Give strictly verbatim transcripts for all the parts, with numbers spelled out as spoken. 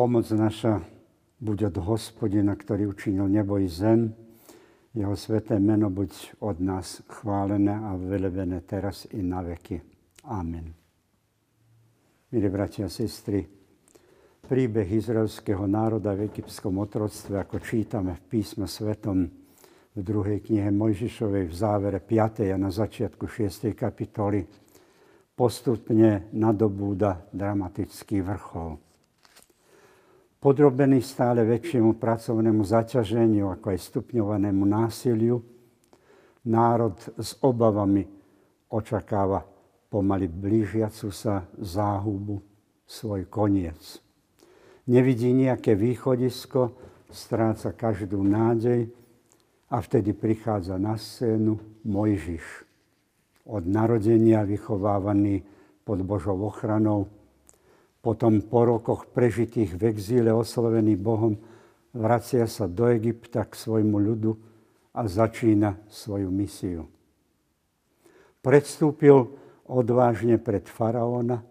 Pomoc naša buď od Hospodina, ktorý učinil nebo i zem. Jeho sveté meno buď od nás chválené a velebené teraz i na veky. Amen. Milí bratia a sestry, príbeh izraelského národa v egyptskom otroctve, ako čítame v písme svetom v druhej knihe Mojžišovej v závere piatej a na začiatku šiestej kapitoly, postupne nadobúda dramatický vrchol. Podrobený stále väčšiemu pracovnému zaťaženiu, ako aj stupňovanému násiliu, národ s obavami očakáva pomaly blížiacu sa záhubu, svoj koniec. Nevidí nejaké východisko, stráca každú nádej a vtedy prichádza na scénu Mojžiš. Od narodenia vychovávaný pod Božou ochranou, potom po rokoch prežitých v exíle oslovený Bohom vracia sa do Egypta k svojmu ľudu a začína svoju misiu. Predstúpil odvážne pred faraóna,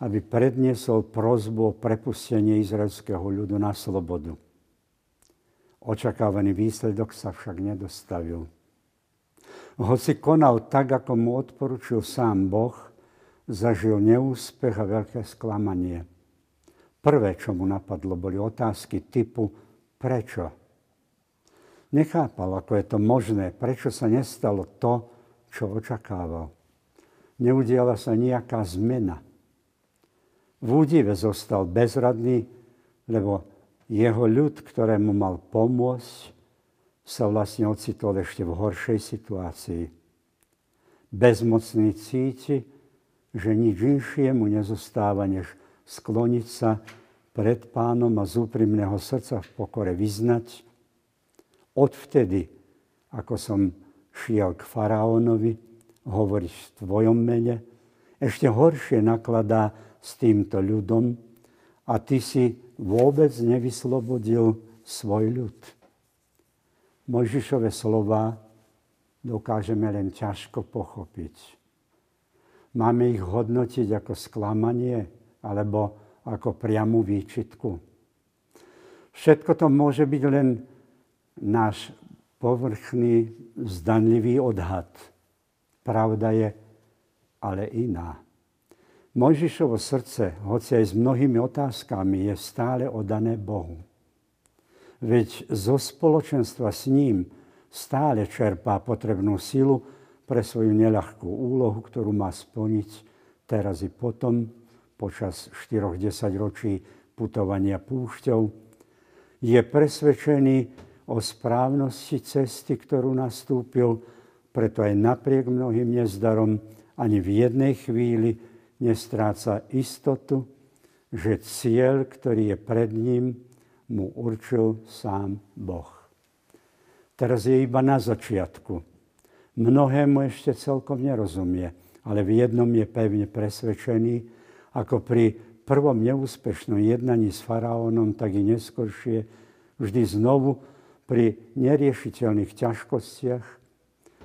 aby predniesol prosbu o prepustenie izraelského ľudu na slobodu. Očakávaný výsledok sa však nedostavil. Hoci konal tak, ako mu odporučil sám Boh, zažil neúspech a veľké sklamanie. Prvé, čo mu napadlo, boli otázky typu prečo. Nechápal, ako je to možné, prečo sa nestalo to, čo očakával. Neudiala sa nejaká zmena. V údive zostal bezradný, lebo jeho ľud, ktorému mal pomôcť, sa vlastne ocitol ešte v horšej situácii. Bezmocný cíti, že nič inšie mu nezostáva, než skloniť sa pred Pánom a z úprimného srdca v pokore vyznať. Odvtedy, ako som šiel k faraónovi, hovoriť v tvojom mene, ešte horšie nakladá s týmto ľudom a ty si vôbec nevyslobodil svoj ľud. Mojžišove slová dokážeme len ťažko pochopiť. Máme ich hodnotiť ako sklamanie alebo ako priamu výčitku. Všetko to môže byť len náš povrchný, zdanlivý odhad. Pravda je ale iná. Mojžišovo srdce, hoci aj s mnohými otázkami, je stále oddané Bohu. Veď zo spoločenstva s ním stále čerpá potrebnú silu pre svoju neľahkú úlohu, ktorú má splniť teraz i potom, počas štyroch desaťročí putovania púšťou. Je presvedčený o správnosti cesty, ktorú nastúpil, preto aj napriek mnohým nezdarom ani v jednej chvíli nestráca istotu, že cieľ, ktorý je pred ním, mu určil sám Boh. Teraz je iba na začiatku. Mnohému ešte celkom nerozumie, ale v jednom je pevne presvedčený, ako pri prvom neúspešnom jednaní s faraónom, tak i neskoršie, vždy znovu pri neriešiteľných ťažkostiach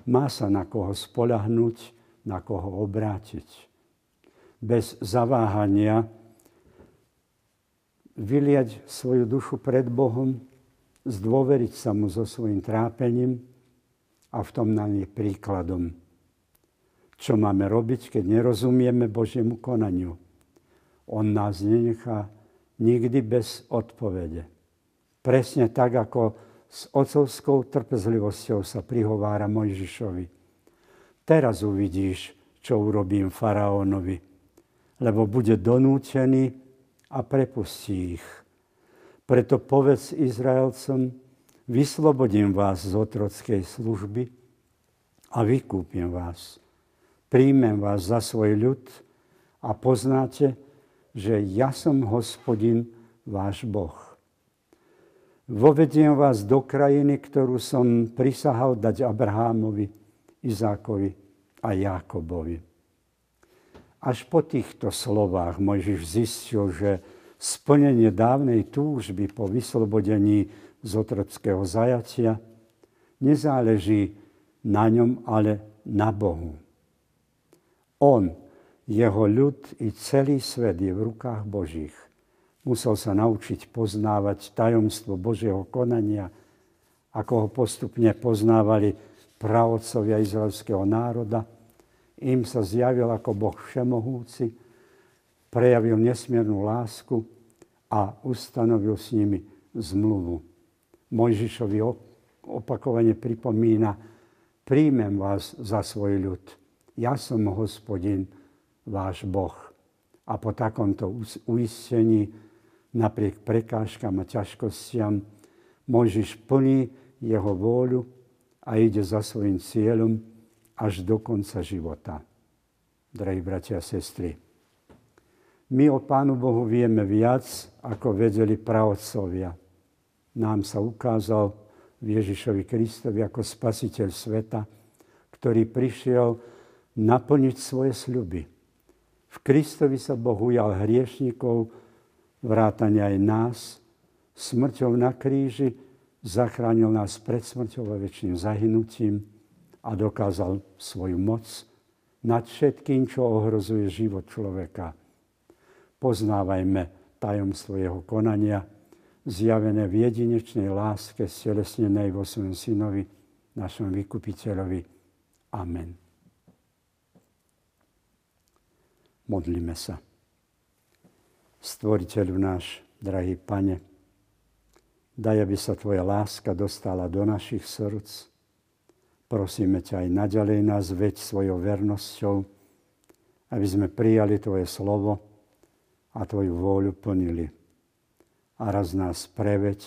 má sa na koho spoľahnúť, na koho obrátiť. Bez zaváhania vyliať svoju dušu pred Bohom, zdôveriť sa mu so svojím trápením, a v tom nám je príkladom. Čo máme robiť, keď nerozumieme Božiemu konaniu? On nás nenechá nikdy bez odpovede. Presne tak, ako s otcovskou trpezlivosťou sa prihovára Mojžišovi. Teraz uvidíš, čo urobím faraónovi, lebo bude donútený a prepustí ich. Preto povedz Izraelcom, vyslobodím vás z otrockej služby a vykúpim vás. Príjmem vás za svoj ľud a poznáte, že ja som Hospodin, váš Boh. Vovediem vás do krajiny, ktorú som prisahal dať Abrahámovi, Izákovi a Jákobovi. Až po týchto slovách Mojžiš zistil, že splnenie dávnej túžby po vyslobodení z otrockého zajatia nezáleží na ňom, ale na Bohu. On, jeho ľud i celý svet je v rukách Božích. musel sa naučiť poznávať tajomstvo Božieho konania, ako ho postupne poznávali praotcovia izraelského národa. Im sa zjavil ako Boh všemohúci, prejavil nesmiernu lásku a ustanovil s nimi zmluvu. Mojžišovi opakovane pripomína: príjmem vás za svoj ľud. Ja som Hospodin, váš Boh. A po takomto uistení, napriek prekážkam a ťažkostiam, Mojžiš plní jeho vôľu a ide za svojím cieľom až do konca života. Drahí bratia a sestry, my o Pánu Bohu vieme viac, ako vedeli praotcovia. Nám sa ukázal v Ježišovi Kristovi ako spasiteľ sveta, ktorý prišiel naplniť svoje sľuby. V Kristovi sa Boh ujal hriešnikov, vrátane aj nás, smrťou na kríži zachránil nás pred smrťou a večným zahynutím a dokázal svoju moc nad všetkým, čo ohrozuje život človeka. Poznávajme tajomstvo jeho konania, zjavené v jedinečnej láske stelesnenej vo svojom synovi, našom vykupiteľovi. Amen. Modlíme sa. Stvoriteľu náš, drahý Pane, daj, aby sa Tvoja láska dostala do našich srdc. Prosíme ťa, aj naďalej nás veď svojou vernosťou, aby sme prijali Tvoje slovo a Tvoju vôľu plnili. A raz nás preveď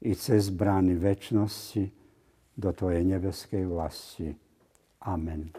i cez brány večnosti do Tvojej nebeskej vlasti. Amen.